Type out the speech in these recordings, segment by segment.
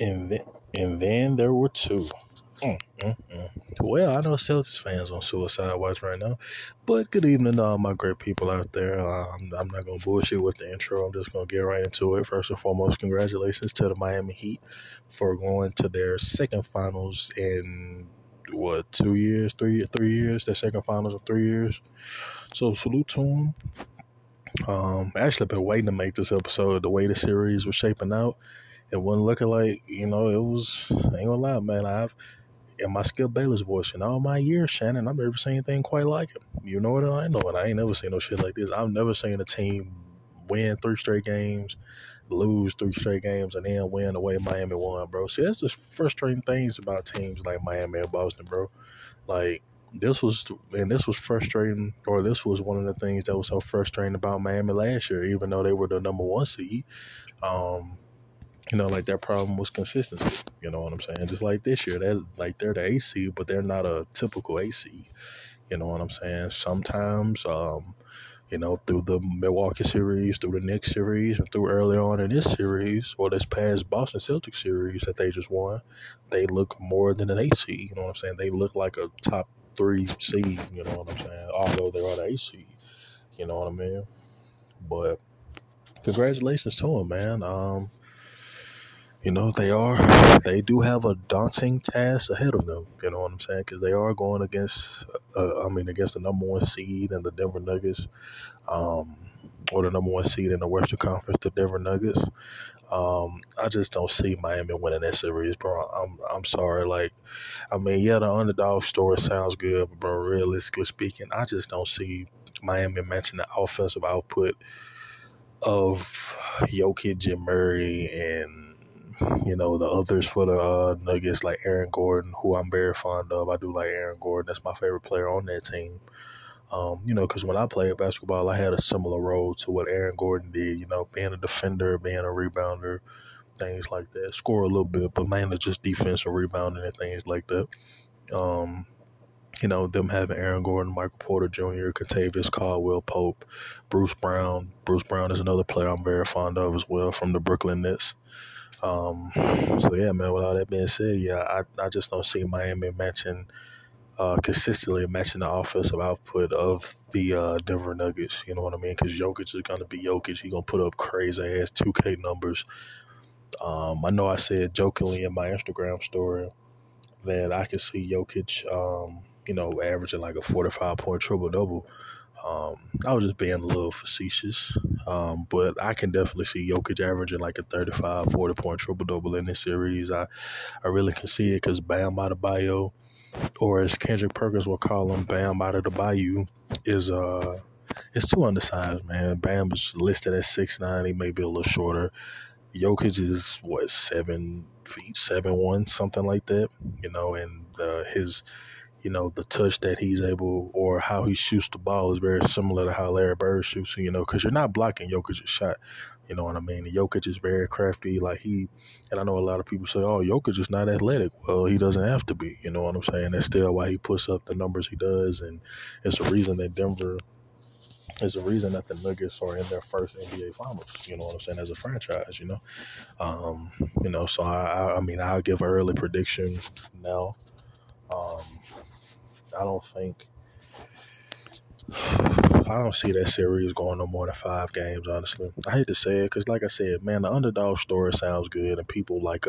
And then there were two. Well, I know Celtics fans on suicide watch right now, but good evening to all my great people out there. I'm not going to bullshit with the intro. I'm just going to get right into it. First and foremost, congratulations to the Miami Heat for going to their second finals in, what, 2 years, three years? Their second finals in 3 years. So salute to them. Actually, I've been waiting to make this episode the way the series was shaping out. It wasn't looking like, you know, it was, I ain't gonna lie, man, I've, in my Skip Bayless voice, in all my years, Shannon, I've never seen anything quite like it. You know what I know? And I ain't never seen no shit like this. I've never seen a team win 3 straight games, lose 3 straight games, and then win the way Miami won, bro. See, that's the frustrating things about teams like Miami and Boston, bro. Like, this was frustrating, or this was one of the things that was so frustrating about Miami last year, even though they were the #1 seed. You know, like, their problem was consistency. You know what I'm saying? Just like this year, they're the AC, but they're not a typical AC. You know what I'm saying? Sometimes, you know, through the Milwaukee series, through the Knicks series, and through early on in this series, or this past Boston Celtics series that they just won, they look more than an AC. You know what I'm saying? They look like a top 3 seed. You know what I'm saying? Although they are the AC. You know what I mean? But congratulations to them, man. You know, they do have a daunting task ahead of them, you know what I'm saying, because they are going against the #1 seed and the Denver Nuggets, or the #1 seed in the Western Conference, the Denver Nuggets. I just don't see Miami winning that series, bro. I'm sorry. Like, I mean, yeah, the underdog story sounds good, but, bro, realistically speaking, I just don't see Miami matching the offensive output of Jokic and Murray and, you know, the others for the Nuggets, like Aaron Gordon, who I'm very fond of. I do like Aaron Gordon. That's my favorite player on that team. You know, because when I played basketball, I had a similar role to what Aaron Gordon did, you know, being a defender, being a rebounder, things like that. Score a little bit, but mainly just defense and rebounding and things like that. You know, them having Aaron Gordon, Michael Porter Jr., Kentavious Caldwell-Pope, Bruce Brown. Bruce Brown is another player I'm very fond of as well, from the Brooklyn Nets. So, yeah, man, with all that being said, yeah, I just don't see Miami consistently matching the offensive output of the Denver Nuggets, you know what I mean? Because Jokic is going to be Jokic. He's going to put up crazy-ass 2K numbers. I know I said jokingly in my Instagram story that I could see Jokic, you know, averaging like a 45-point triple-double. I was just being a little facetious, but I can definitely see Jokic averaging like a 35, 40-point triple-double in this series. I really can see it because Bam Adebayo, or as Kendrick Perkins will call him, Bam Adebayo, is too undersized, man. Bam is listed at 6'9". He may be a little shorter. Jokic is, what, 7 feet, 7'1", something like that, you know, and his – you know, the touch that he's able, or how he shoots the ball, is very similar to how Larry Bird shoots, you know, because you're not blocking Jokic's shot. You know what I mean? Jokic is very crafty. Like, and I know a lot of people say, oh, Jokic is not athletic. Well, he doesn't have to be. You know what I'm saying? That's still why he puts up the numbers he does. And it's a reason that the Nuggets are in their first NBA Finals, you know what I'm saying, as a franchise, you know? You know, so I mean, I'll give an early prediction now. I don't see that series going no more than 5 games, honestly. I hate to say it because, like I said, man, the underdog story sounds good, and people like,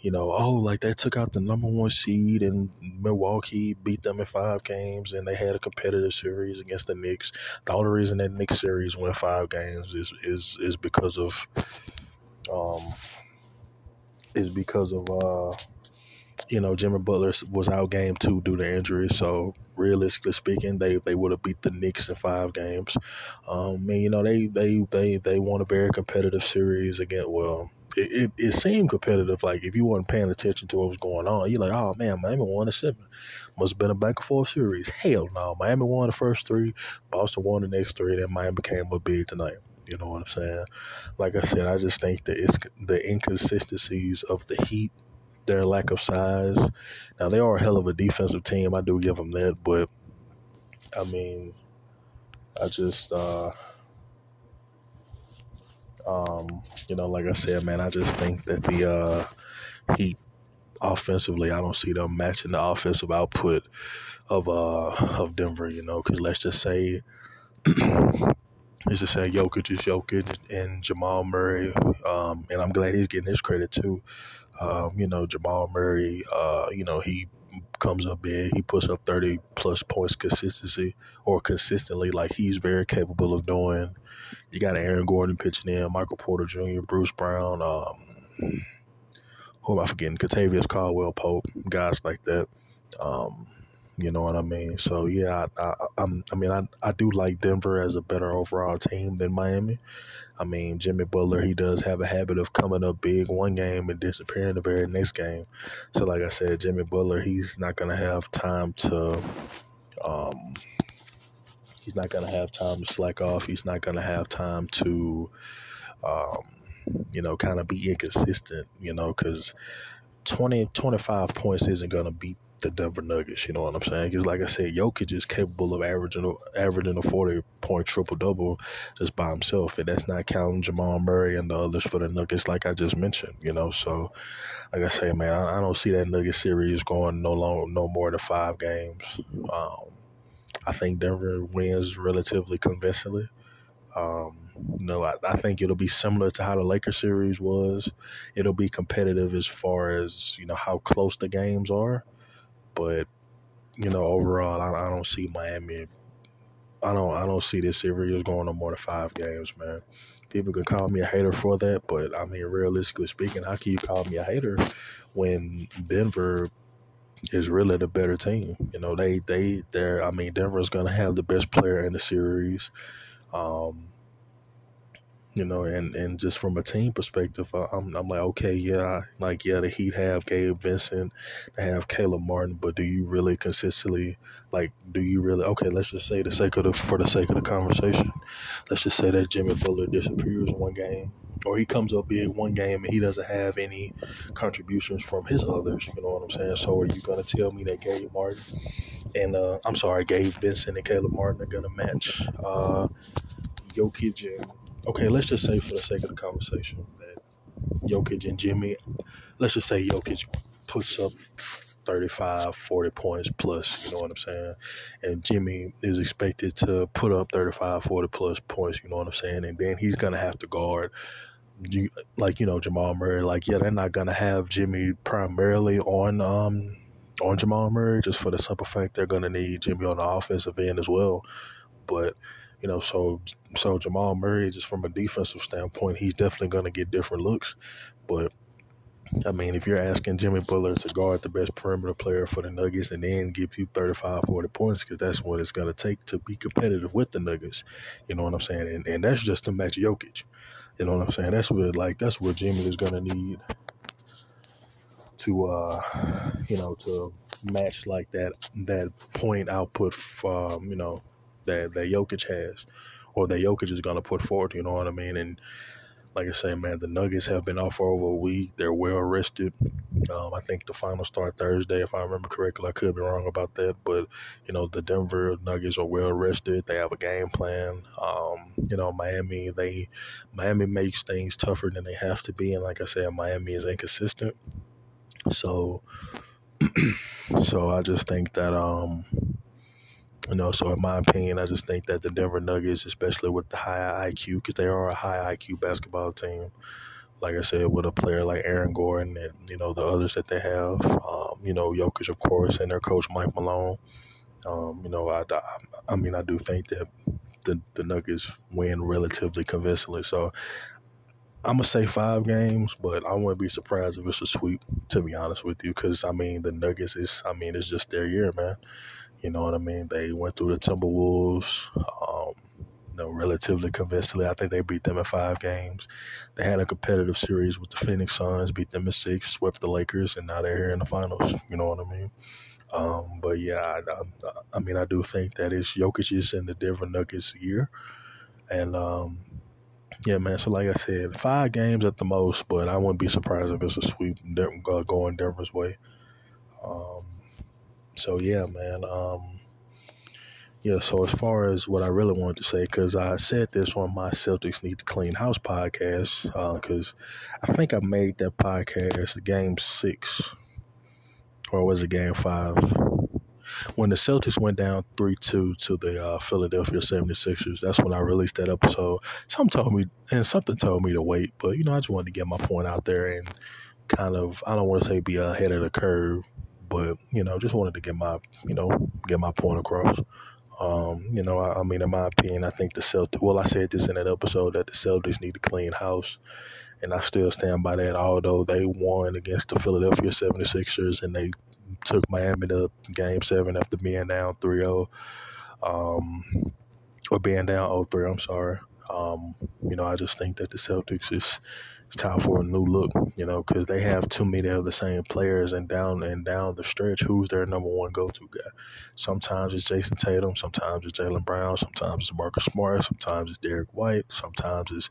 you know, oh, like they took out the #1 seed and Milwaukee beat them in 5 games, and they had a competitive series against the Knicks. The only reason that Knicks series went 5 games is because of you know, Jimmy Butler was out game 2 due to injury, so realistically speaking, they would have beat the Knicks in 5 games. And, you know, they won a very competitive series again. Well, it seemed competitive. Like, if you weren't paying attention to what was going on, you're like, oh, man, Miami won the 7. Must have been a back-and-forth series. Hell no. Miami won the first 3. Boston won the next 3. Then Miami came up big tonight. You know what I'm saying? Like I said, I just think that it's the inconsistencies of the Heat, their lack of size. Now, they are a hell of a defensive team. I do give them that. But, I mean, I just You know, like I said, man, I just think that the Heat offensively, I don't see them matching the offensive output of Denver, you know, because let's just say Jokic is Jokic and Jamal Murray, and I'm glad he's getting his credit too. You know, Jamal Murray, you know, he comes up big. He puts up 30-plus points consistently. Like, he's very capable of doing. You got Aaron Gordon pitching in, Michael Porter Jr., Bruce Brown, who am I forgetting? Kentavious Caldwell-Pope, guys like that. You know what I mean? So, yeah, I do like Denver as a better overall team than Miami. I mean, Jimmy Butler, he does have a habit of coming up big one game and disappearing the very next game. So, like I said, Jimmy Butler, he's not going to have time to slack off. He's not going to have time to, you know, kind of be inconsistent, you know, because 25 points isn't going to beat the Denver Nuggets, you know what I'm saying? Because, like I said, Jokic is capable of averaging a 40-point triple-double just by himself, and that's not counting Jamal Murray and the others for the Nuggets, like I just mentioned, you know. So, like I say, man, I don't see that Nuggets series going no more than 5 games. I think Denver wins relatively convincingly. You know, I think it'll be similar to how the Lakers series was. It'll be competitive as far as, you know, how close the games are. But, you know, overall, I don't see Miami. I don't see this series going no more than 5 games, man. People can call me a hater for that, but I mean, realistically speaking, how can you call me a hater when Denver is really the better team? You know, they're. I mean, Denver's gonna have the best player in the series. You know, and just from a team perspective, I'm like, okay, yeah, the Heat have Gabe Vincent, they have Caleb Martin, but do you really consistently, let's just say for the sake of the conversation, let's just say that Jimmy Butler disappears one game, or he comes up big one game and he doesn't have any contributions from his others, you know what I'm saying? So are you going to tell me that Gabe Vincent and Caleb Martin are going to match Jokic and... Okay, let's just say for the sake of the conversation that Jokic and Jimmy, let's just say Jokic puts up 35, 40 points plus, you know what I'm saying? And Jimmy is expected to put up 35, 40 plus points, you know what I'm saying? And then he's going to have to guard, like, you know, Jamal Murray. Like, yeah, they're not going to have Jimmy primarily on Jamal Murray, just for the simple fact they're going to need Jimmy on the offensive end as well. But... You know, so Jamal Murray, just from a defensive standpoint, he's definitely going to get different looks. But, I mean, if you're asking Jimmy Butler to guard the best perimeter player for the Nuggets and then give you 35, 40 points, because that's what it's going to take to be competitive with the Nuggets, you know what I'm saying? And that's just to match Jokic, you know what I'm saying? That's what Jimmy is going to need to, you know, to match, like, that point output from, you know, that Jokic has, or that Jokic is going to put forward, you know what I mean? And like I say, man, the Nuggets have been off for over a week. They're well-rested. I think the finals start Thursday, if I remember correctly. I could be wrong about that, but, you know, the Denver Nuggets are well-rested. They have a game plan. You know, Miami makes things tougher than they have to be, and like I said, Miami is inconsistent. So I just think that you know, so in my opinion, I just think that the Denver Nuggets, especially with the high IQ, because they are a high IQ basketball team, like I said, with a player like Aaron Gordon and, you know, the others that they have, you know, Jokic, of course, and their coach Mike Malone, you know, I do think that the Nuggets win relatively convincingly. So I'm going to say 5 games, but I wouldn't be surprised if it's a sweep, to be honest with you, because, I mean, the Nuggets, it's just their year, man. You know what I mean? They went through the Timberwolves, you know, relatively convincingly. I think they beat them in 5 games. They had a competitive series with the Phoenix Suns, beat them in 6, swept the Lakers, and now they're here in the finals. You know what I mean? But, yeah, I do think that it's Jokic's in the Denver Nuggets year. And, yeah, man, so like I said, 5 games at the most, but I wouldn't be surprised if it's a sweep going Denver's way. So, yeah, man, Yeah, so as far as what I really wanted to say, because I said this on my Celtics Need to Clean House podcast, because I think I made that podcast game 6, or was it game 5, when the Celtics went down 3-2 to the Philadelphia 76ers. That's when I released that episode. Something told me to wait, but, I just wanted to get my point out there and kind of, I don't want to say be ahead of the curve, but, just wanted to get my point across. In my opinion, I think I said this in that episode that the Celtics need to clean house, and I still stand by that, although they won against the Philadelphia 76ers and they took Miami to Game 7 after being down 3-0, or being down 0-3, I'm sorry. I just think that the Celtics it's time for a new look, because they have too many of the same players, and down the stretch, who's their number one go-to guy? Sometimes it's Jason Tatum, sometimes it's Jaylen Brown, sometimes it's Marcus Smart, sometimes it's Derrick White, sometimes it's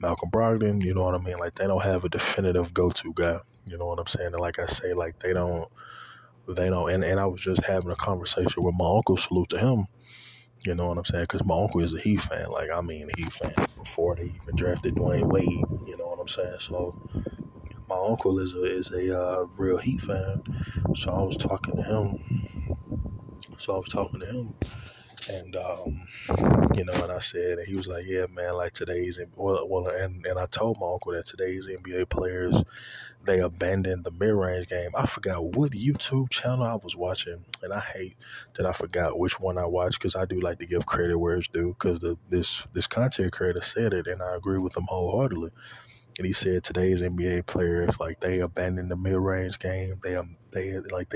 Malcolm Brogdon, you know what I mean? Like, they don't have a definitive go-to guy, you know what I'm saying? And like I say, like, they don't, and I was just having a conversation with my uncle, salute to him, you know what I'm saying? Because my uncle is a Heat fan. Like, I mean, a Heat fan before they even drafted Dwayne Wade. You know what I'm saying? So my uncle is a real Heat fan. So I was talking to him. And, and I said, and he was like, yeah, man, like and I told my uncle that today's NBA players, they abandoned the mid-range game. I forgot what YouTube channel I was watching, and I hate that I forgot which one I watched, because I do like to give credit where it's due, because this content creator said it, and I agree with him wholeheartedly. And he said today's NBA players, like, they abandoned the mid-range game. They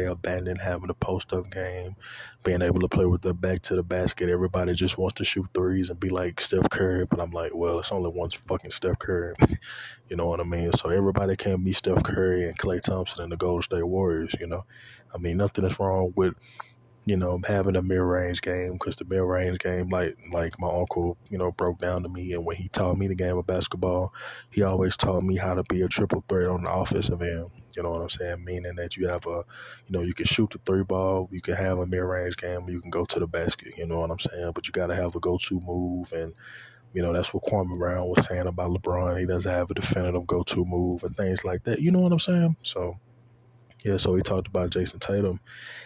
abandoned having a post-up game, being able to play with their back to the basket. Everybody just wants to shoot threes and be like Steph Curry. But I'm like, well, it's only one fucking Steph Curry. You know what I mean? So everybody can't be Steph Curry and Klay Thompson and the Golden State Warriors, I mean, nothing is wrong with, having a mid-range game, because the mid-range game, like my uncle, broke down to me. And when he taught me the game of basketball, he always taught me how to be a triple threat on the offensive end. You know what I'm saying? Meaning that you have you can shoot the three ball, you can have a mid-range game, you can go to the basket. You know what I'm saying? But you got to have a go-to move. And, that's what Kwame Brown was saying about LeBron. He doesn't have a definitive go-to move and things like that. You know what I'm saying? So... yeah, so he talked about Jason Tatum,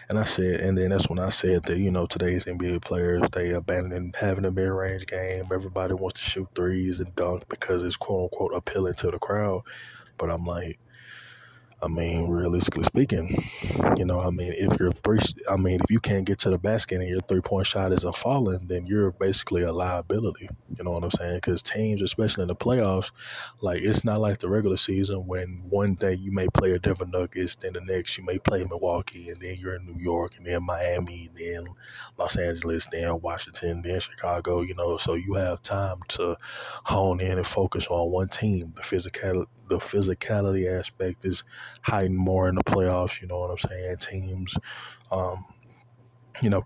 and I said, and then that's when I said that, today's NBA players, they abandoned having a mid-range game. Everybody wants to shoot threes and dunk because it's quote-unquote appealing to the crowd. But I'm like, I mean, realistically speaking, if you can't get to the basket and your three-point shot isn't falling, then you're basically a liability. You know what I'm saying? Because teams, especially in the playoffs, like, it's not like the regular season when one day you may play a Denver Nuggets, then the next you may play Milwaukee, and then you're in New York, and then Miami, and then Los Angeles, then Washington, then Chicago, So you have time to hone in and focus on one team. The physicality aspect is heightened more in the playoffs, you know what I'm saying? Teams, can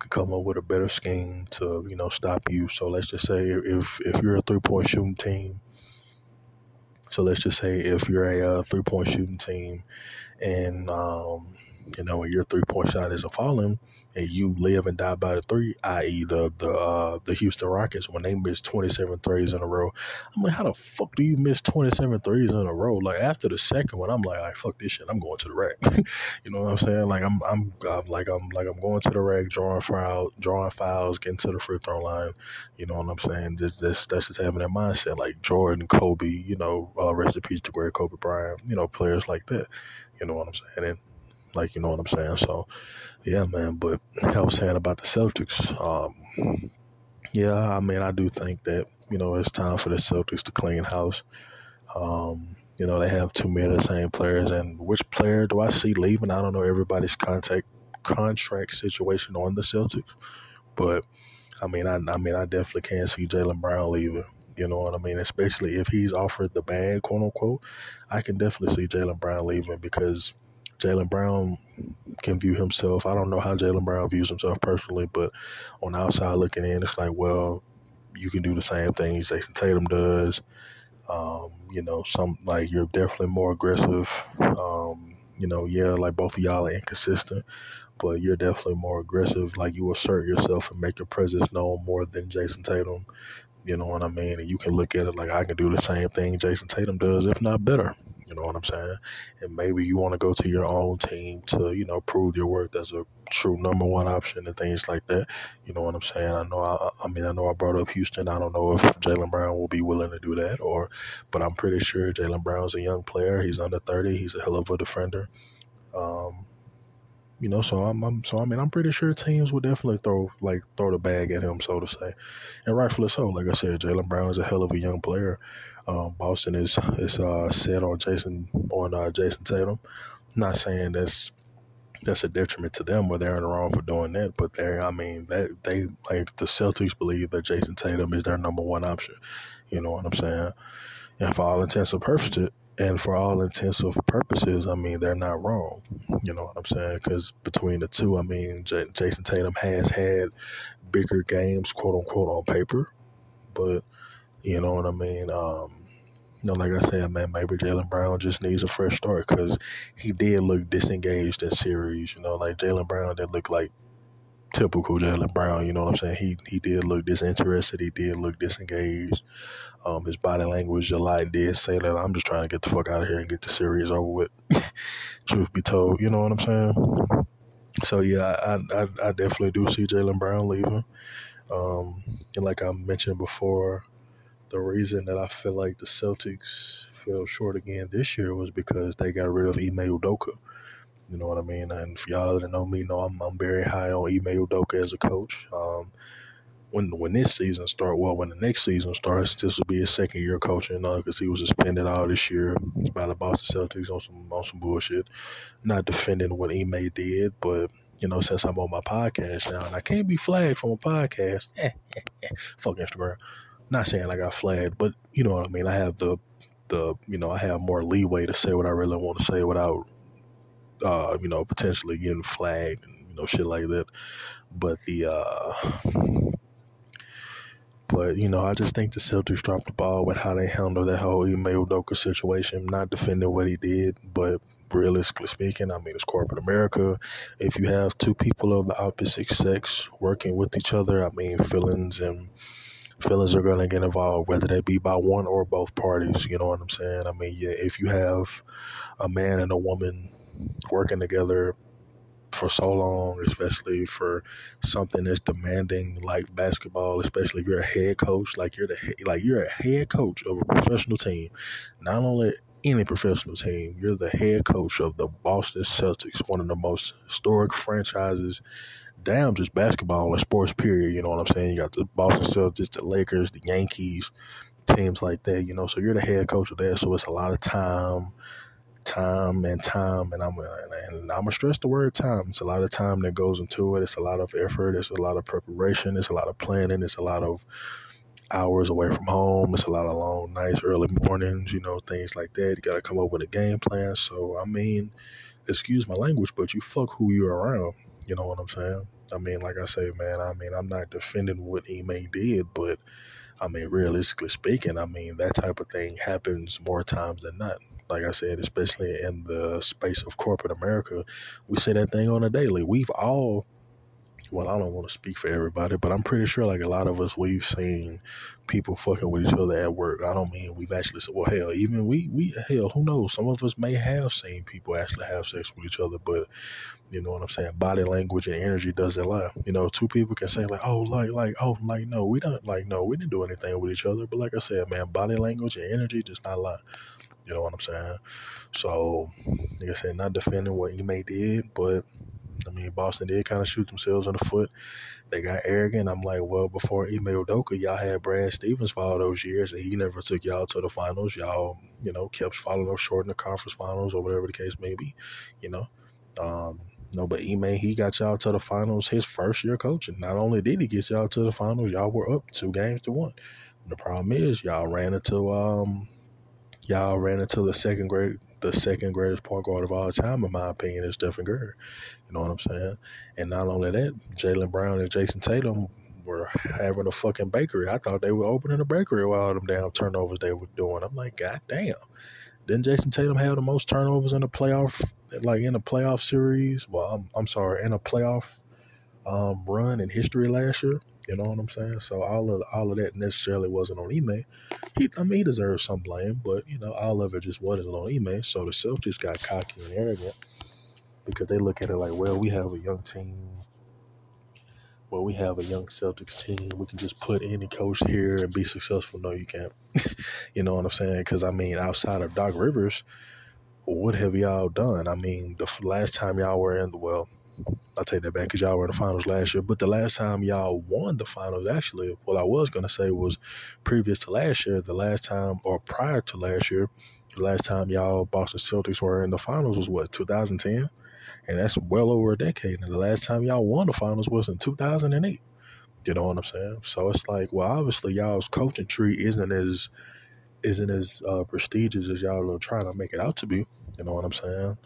come up with a better scheme to, stop you. So let's just say if you're a three-point shooting team, and, when your three-point shot isn't falling and you live and die by the three, i.e. the Houston Rockets, when they miss 27 threes in a row. I'm like, how the fuck do you miss 27 threes in a row? Like, after the second one, I'm like, all right, fuck this shit. I'm going to the rack. You know what I'm saying? Like, I'm going to the rack, drawing fouls, getting to the free throw line. You know what I'm saying? That's just having that mindset. Like Jordan, Kobe, rest in peace to great Kobe Bryant, players like that. You know what I'm saying? And, like, you know what I'm saying? So, yeah, man, but I was saying about the Celtics. I do think that, it's time for the Celtics to clean house. They have too many of the same players. And which player do I see leaving? I don't know everybody's contract situation on the Celtics. But, I definitely can see Jaylen Brown leaving. You know what I mean? Especially if he's offered the bag, quote-unquote. I can definitely see Jaylen Brown leaving because – Jaylen Brown can view himself. I don't know how Jaylen Brown views himself personally, but on the outside looking in, it's like, well, you can do the same thing Jason Tatum does. You're definitely more aggressive. Like both of y'all are inconsistent. but you're definitely more aggressive. Like, you assert yourself and make your presence known more than Jason Tatum. You know what I mean? And you can look at it like, I can do the same thing Jason Tatum does, if not better. You know what I'm saying? And maybe you want to go to your own team to, you know, prove your worth as a true number one option and things like that. You know what I'm saying? I know I brought up Houston. I don't know if Jaylen Brown will be willing to do that, but I'm pretty sure Jaylen Brown's a young player. He's under 30. He's a hell of a defender. You know, so I'm pretty sure teams would definitely throw the bag at him, so to say, and rightfully so. Like I said, Jaylen Brown is a hell of a young player. Boston is set on Jason Tatum. I'm not saying that's a detriment to them, or they're in the wrong for doing that, but the Celtics believe that Jason Tatum is their number one option. You know what I'm saying? And for all intents and purposes. And for all intensive purposes, I mean, they're not wrong. You know what I'm saying? Because between the two, I mean, Jason Tatum has had bigger games, quote unquote, on paper. But, you know what I mean? You know, like I said, man, maybe Jaylen Brown just needs a fresh start, because he did look disengaged in series. You know, like Jaylen Brown did look like typical Jaylen Brown, you know what I'm saying? He did look disinterested. He did look disengaged. His body language a lot did say that, I'm just trying to get the fuck out of here and get the series over with. Truth be told, you know what I'm saying? So, yeah, I definitely do see Jaylen Brown leaving. And like I mentioned before, the reason that I feel like the Celtics fell short again this year was because they got rid of Ime Udoka. You know what I mean? And for y'all that know me, know I'm very high on Ime Udoka as a coach. When the next season starts, this will be his second year coaching, because he was suspended all this year by the Boston Celtics on some bullshit. Not defending what Ime did, but you know, since I'm on my podcast now and I can't be flagged from a podcast, fuck Instagram. Not saying I got flagged, but you know what I mean. I have I have more leeway to say what I really want to say without. You know, potentially getting flagged and, you know, shit like that. But you know, I just think the Celtics dropped the ball with how they handled that whole Ime Udoka situation. Not defending what he did, but realistically speaking, I mean, it's corporate America. If you have two people of the opposite sex working with each other, I mean, feelings are going to get involved, whether that be by one or both parties. You know what I'm saying? I mean, yeah, if you have a man and a woman working together for so long, especially for something that's demanding like basketball, especially if you're a head coach, you're a head coach of a professional team, not only any professional team, you're the head coach of the Boston Celtics, one of the most historic franchises, damn, just basketball and sports period. You know what I'm saying? You got the Boston Celtics, the Lakers, the Yankees, teams like that, you know, so you're the head coach of that, so it's a lot of time, and I'm gonna stress the word time. It's a lot of time that goes into it. It's a lot of effort. It's a lot of preparation. It's a lot of planning. It's a lot of hours away from home. It's a lot of long nights, early mornings, you know, things like that. You gotta come up with a game plan. So, I mean, excuse my language, but you fuck who you're around. You know what I'm saying? I mean, like I say, man, I mean, I'm not defending what Ime did, but I mean, realistically speaking, I mean, that type of thing happens more times than not. Like I said, especially in the space of corporate America, we see that thing on a daily. I don't want to speak for everybody, but I'm pretty sure like a lot of us, we've seen people fucking with each other at work. I don't mean we've actually said, well, hell, even we, who knows? Some of us may have seen people actually have sex with each other, but you know what I'm saying? Body language and energy doesn't lie. You know, two people can say we didn't do anything with each other. But like I said, man, body language and energy does not lie. You know what I'm saying? So, like I said, not defending what Ime did, but, I mean, Boston did kind of shoot themselves in the foot. They got arrogant. I'm like, well, before Ime Udoka, y'all had Brad Stevens for all those years, and he never took y'all to the finals. Y'all, you know, kept falling up short in the conference finals or whatever the case may be, you know. No, but Ime, he got y'all to the finals his first year coaching. Not only did he get y'all to the finals, y'all were up 2-1. The problem is y'all ran into the second greatest point guard of all time, in my opinion, is Stephen Curry. You know what I'm saying? And not only that, Jaylen Brown and Jason Tatum were having a fucking bakery. I thought they were opening a bakery with all them damn turnovers they were doing. I'm like, God damn. Didn't Jason Tatum have the most turnovers in a playoff, like in a playoff series? Well, I'm sorry, in a playoff run in history last year. You know what I'm saying? So all of that necessarily wasn't on Ime. He deserves some blame, but you know, all of it just wasn't on Ime. So the Celtics got cocky and arrogant because they look at it like, well, we have a young team. Well, we have a young Celtics team. We can just put any coach here and be successful. No, you can't. You know what I'm saying? Because, I mean, outside of Doc Rivers, what have y'all done? I mean, the last time y'all were in the, well, I'll take that back because y'all were in the finals last year. But the last time y'all won the finals, actually, what I was going to say was previous to last year, the last time or prior to last year, the last time y'all Boston Celtics were in the finals was what, 2010? And that's well over a decade. And the last time y'all won the finals was in 2008. You know what I'm saying? So it's like, well, obviously y'all's coaching tree isn't as prestigious as y'all are trying to make it out to be. You know what I'm saying?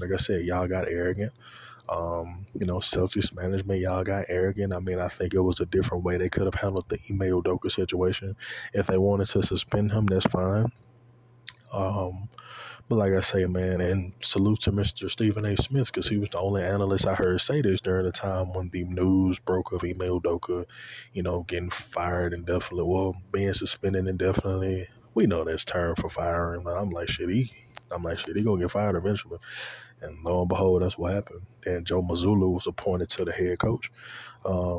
Like I said, y'all got arrogant. You know, Celtics management, y'all got arrogant. I mean, I think it was a different way they could have handled the Ime Udoka situation. If they wanted to suspend him, that's fine. But like I say, man, and salute to Mr. Stephen A. Smith because he was the only analyst I heard say this during the time when the news broke of Ime Udoka, you know, getting fired indefinitely, well, being suspended indefinitely. We know that's term for firing. I'm like, shit, he gonna get fired eventually. And lo and behold, that's what happened. And Joe Mazzulla was appointed to the head coach.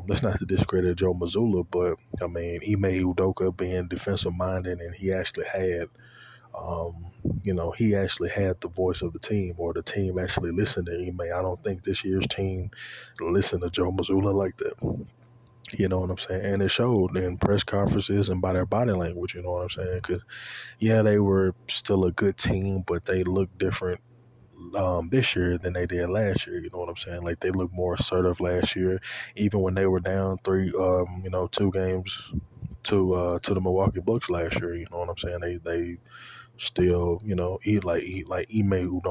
That's not to discredit Joe Mazzulla, but, I mean, Ime Udoka being defensive-minded and he actually had – he actually had the voice of the team, or the team actually listened to Ime. I don't think this year's team listened to Joe Mazzulla like that. You know what I'm saying? And it showed in press conferences and by their body language, you know what I'm saying? Because, yeah, they were still a good team, but they looked different this year than they did last year. You know what I'm saying? Like, they looked more assertive last year, even when they were down 2 games to the Milwaukee Bucks last year. You know what I'm saying? They still, you know, eat like Ime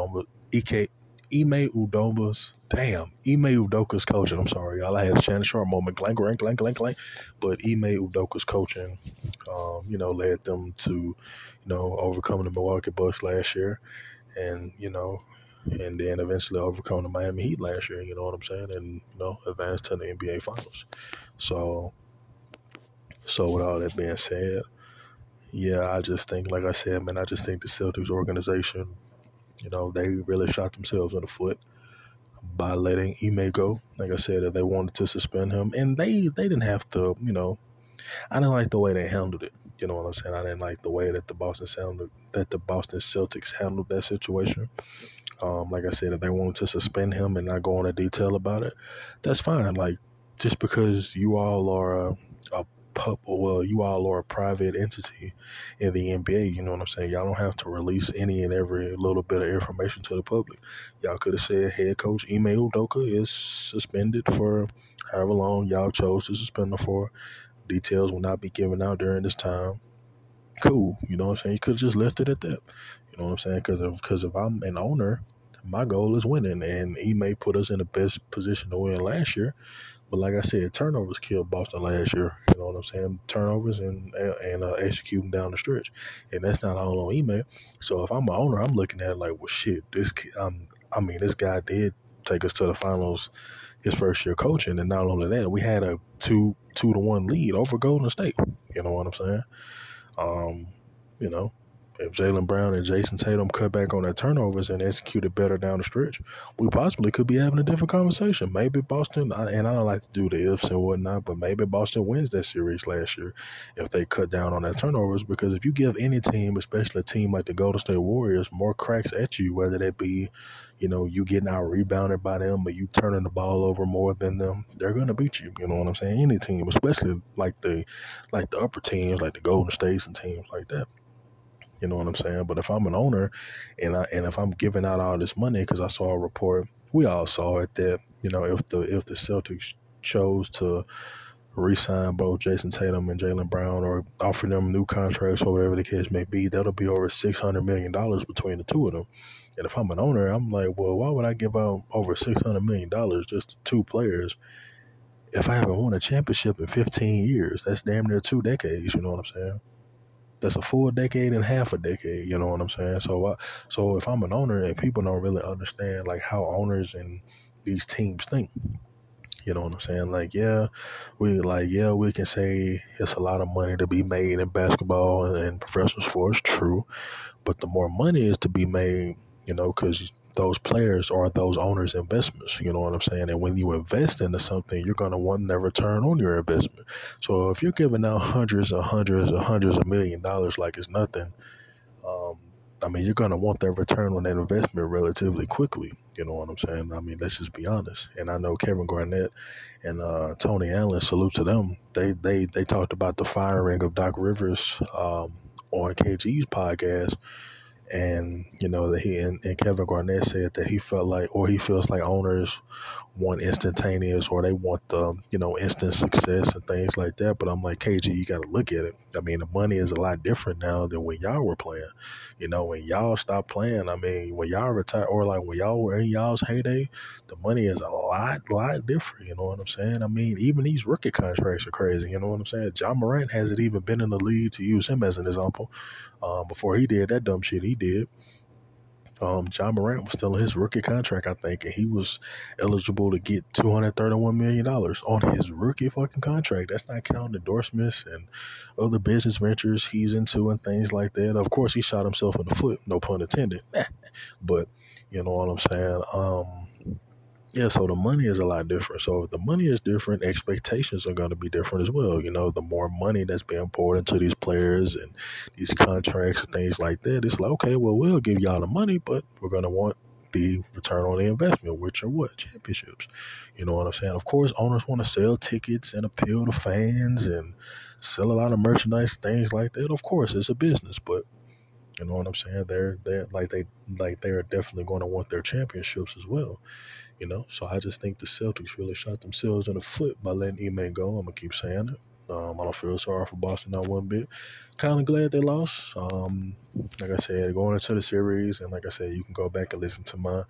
Udoka's coaching. I'm sorry, y'all. I had a Shannon Sharpe moment. Clank. But Ime Udoka's coaching, led them to, overcome the Milwaukee Bucks last year, and then eventually overcome the Miami Heat last year. You know what I'm saying? And advance to the NBA Finals. So with all that being said, yeah, I just think, like I said, man, I just think the Celtics organization, they really shot themselves in the foot by letting Ime go. Like I said, if they wanted to suspend him, and they didn't have to, I didn't like the way they handled it. You know what I'm saying? I didn't like the way that the Boston Celtics handled that situation. Like I said, if they wanted to suspend him and not go into detail about it, that's fine. Like, just because you all are you all are a private entity in the NBA, you know what I'm saying? Y'all don't have to release any and every little bit of information to the public. Y'all could have said, head coach Ime Udoka is suspended for however long y'all chose to suspend him for. Details will not be given out during this time. Cool, you know what I'm saying? You could have just left it at that, you know what I'm saying? Because if I'm an owner, my goal is winning, and Ime put us in the best position to win last year. But like I said, turnovers killed Boston last year. You know what I'm saying? Turnovers and executing down the stretch. And that's not all on Ime. So if I'm an owner, I'm looking at it like, well, shit, this guy did take us to the finals his first year coaching. And not only that, we had a 2-1 lead over Golden State. You know what I'm saying? If Jaylen Brown and Jason Tatum cut back on their turnovers and executed better down the stretch, we possibly could be having a different conversation. Maybe Boston, and I don't like to do the ifs and whatnot, but maybe Boston wins that series last year if they cut down on their turnovers. Because if you give any team, especially a team like the Golden State Warriors, more cracks at you, whether that be, you getting out-rebounded by them or you turning the ball over more than them, they're going to beat you. You know what I'm saying? Any team, especially like the upper teams, like the Golden States and teams like that. You know what I'm saying? But if I'm an owner and if I'm giving out all this money, because I saw a report, we all saw it, that, if the Celtics chose to re-sign both Jason Tatum and Jaylen Brown or offer them new contracts or whatever the case may be, that'll be over $600 million between the two of them. And if I'm an owner, I'm like, well, why would I give out over $600 million just to two players if I haven't won a championship in 15 years? That's damn near 2 decades, you know what I'm saying? That's a full decade and half a decade. You know what I'm saying? So if I'm an owner and people don't really understand like how owners and these teams think, you know what I'm saying? Like, we can say it's a lot of money to be made in basketball and professional sports. True. But the more money is to be made, you know, because those players are those owners' investments. You know what I'm saying? And when you invest into something, you're going to want the return on your investment. So if you're giving out hundreds of $1 million like it's nothing, I mean, you're going to want that return on that investment relatively quickly. You know what I'm saying? I mean, let's just be honest. And I know Kevin Garnett and Tony Allen, salute to them. They talked about the firing of Doc Rivers on KG's podcast. And, you know, that he and Kevin Garnett said that he feels like owners want instantaneous, or they want the, you know, instant success and things like that. But I'm like, KG, you got to look at it. I mean, the money is a lot different now than when y'all were playing. You know, when y'all stopped playing, I mean, when y'all retired, or like when y'all were in y'all's heyday, the money is a lot different. You know what I'm saying? I mean, even these rookie contracts are crazy. You know what I'm saying? John Morant hasn't even been in the league, to use him as an example. Before he did that dumb shit he did, John Morant was still in his rookie contract, I think, and he was eligible to get $231 million on his rookie fucking contract. That's not counting endorsements and other business ventures he's into and things like that. Of course, he shot himself in the foot, no pun intended. But you know what I'm saying? Yeah, so the money is a lot different. So if the money is different, expectations are going to be different as well. You know, the more money that's being poured into these players and these contracts and things like that, it's like, okay, well, we'll give y'all the money, but we're going to want the return on the investment, which are what? Championships. You know what I'm saying? Of course, owners want to sell tickets and appeal to fans and sell a lot of merchandise, things like that. Of course, it's a business, but you know what I'm saying? They're definitely going to want their championships as well. You know, so I just think the Celtics really shot themselves in the foot by letting Ime go. I'm going to keep saying it. I don't feel sorry for Boston, not one bit. Kind of glad they lost. Like I said, going into the series, and like I said, you can go back and listen to my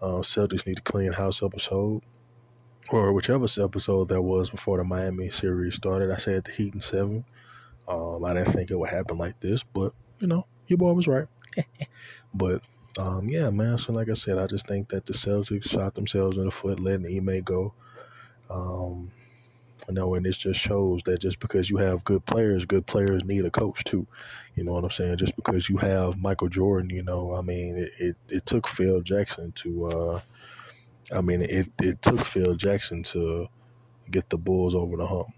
Celtics Need to Clean House episode, or whichever episode that was before the Miami series started. I said the Heat in 7. I didn't think it would happen like this, but, you know, your boy was right. But... yeah, man, so like I said, I just think that the Celtics shot themselves in the foot, letting Ime go. You know, and it just shows that just because you have good players need a coach too. You know what I'm saying? Just because you have Michael Jordan, you know, I mean, it took Phil Jackson to, it took Phil Jackson to get the Bulls over the hump.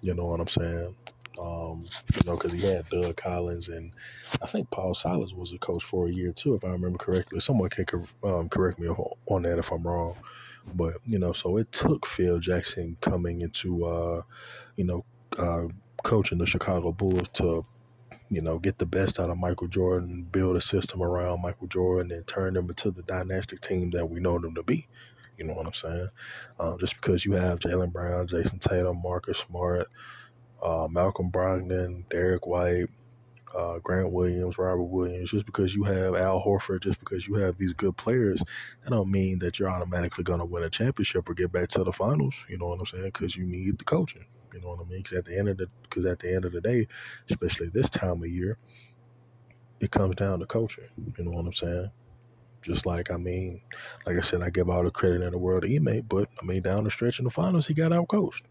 You know what I'm saying? You know, because he had Doug Collins, and I think Paul Silas was a coach for a year too, if I remember correctly. Someone can correct me on that if I'm wrong. But, you know, so it took Phil Jackson coming into, coaching the Chicago Bulls to, you know, get the best out of Michael Jordan, build a system around Michael Jordan, and turn them into the dynastic team that we know them to be. You know what I'm saying? Just because you have Jaylen Brown, Jason Tatum, Marcus Smart, Malcolm Brogdon, Derrick White, Grant Williams, Robert Williams, just because you have Al Horford, just because you have these good players, that don't mean that you're automatically going to win a championship or get back to the finals. You know what I'm saying? Because you need the coaching. You know what I mean? Because at the end of the day, especially this time of year, it comes down to coaching. You know what I'm saying? Just like, I mean, like I said, I give all the credit in the world to Ime, but, I mean, down the stretch in the finals, he got out-coached.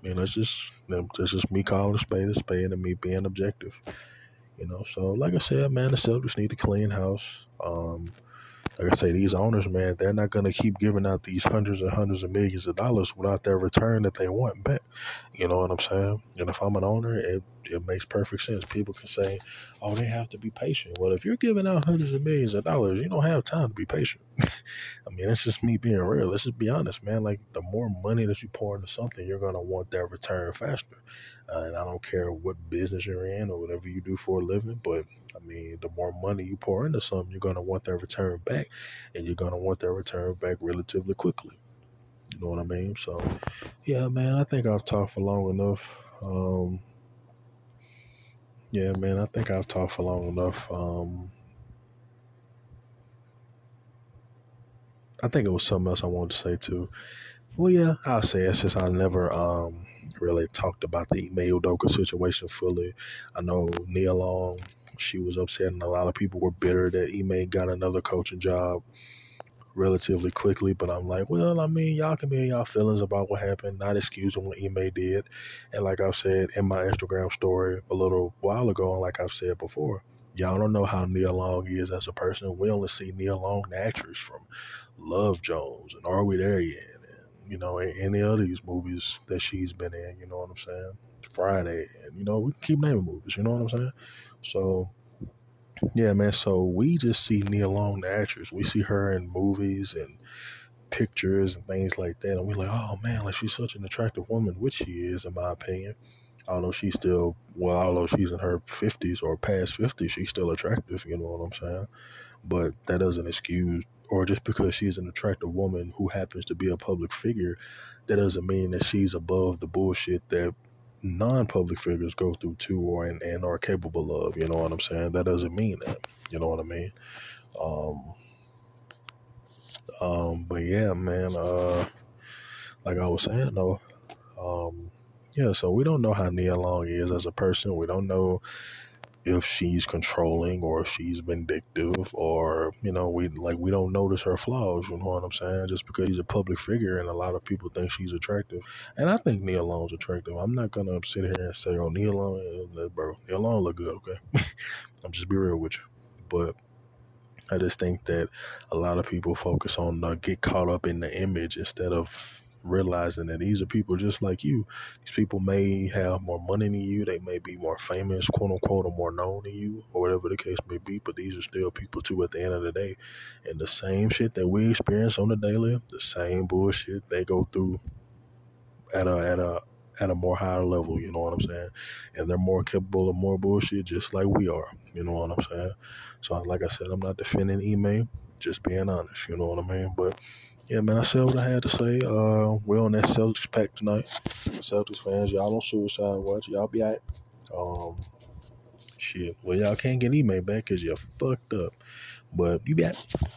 You know, it's just me calling a spade and me being objective. You know, so like I said, man, the Celtics need to clean house. Like I say, these owners, man, they're not going to keep giving out these hundreds of millions of dollars without their return that they want back. You know what I'm saying? And if I'm an owner, it makes perfect sense. People can say, oh, they have to be patient. Well, if you're giving out hundreds of millions of dollars, you don't have time to be patient. I mean, that's just me being real. Let's just be honest, man. Like, the more money that you pour into something, you're going to want that return faster. And I don't care what business you're in or whatever you do for a living, but, I mean, the more money you pour into something, you're going to want that return back, and you're going to want that return back relatively quickly. You know what I mean? So, yeah, man, I think I've talked for long enough. I think it was something else I wanted to say, too. Well, yeah, I'll say it since I never really talked about the Ime Udoka situation fully. I know Nia Long, she was upset, and a lot of people were bitter that Ime got another coaching job relatively quickly. But I'm like, well, I mean, y'all can be in y'all feelings about what happened, not excusing what Ime did. And like I've said in my Instagram story a little while ago, and like I've said before, y'all don't know how Nia Long is as a person. We only see Nia Long, the actress from Love Jones and Are We There Yet? You know, any of these movies that she's been in, you know what I'm saying? Friday, and, you know, we can keep naming movies, you know what I'm saying? So, yeah, man, so we just see Nia Long, the actress. We see her in movies and pictures and things like that, and we're like, oh, man, like, she's such an attractive woman, which she is, in my opinion. Although she's still, well, although she's in her 50s or past 50, she's still attractive, you know what I'm saying? But that doesn't excuse, or just because she's an attractive woman who happens to be a public figure, that doesn't mean that she's above the bullshit that non-public figures go through too, or and are capable of, you know what I'm saying? That doesn't mean that, you know what I mean? But yeah, man, like I was saying, though, yeah, so we don't know how Nia Long is as a person. We don't know if she's controlling or if she's vindictive, or, you know, we don't notice her flaws, you know what I'm saying? Just because she's a public figure and a lot of people think she's attractive. And I think Nia Long's attractive. I'm not going to sit here and say, oh, Nia Long, bro, Nia Long look good, okay? I'm just be real with you. But I just think that a lot of people focus on, get caught up in the image instead of realizing that these are people just like you. These people may have more money than you. They may be more famous, quote unquote, or more known than you, or whatever the case may be. But these are still people too at the end of the day. And the same shit that we experience on the daily, the same bullshit they go through at a more higher level, you know what I'm saying? And they're more capable of more bullshit just like we are, you know what I'm saying? So like I said, I'm not defending Ime, just being honest, you know what I mean? But yeah, man, I said what I had to say. We're on that Celtics pack tonight. Celtics fans, y'all on suicide watch. Y'all be all right. Shit. Well, y'all can't get Ime back because you're fucked up. But you be all right.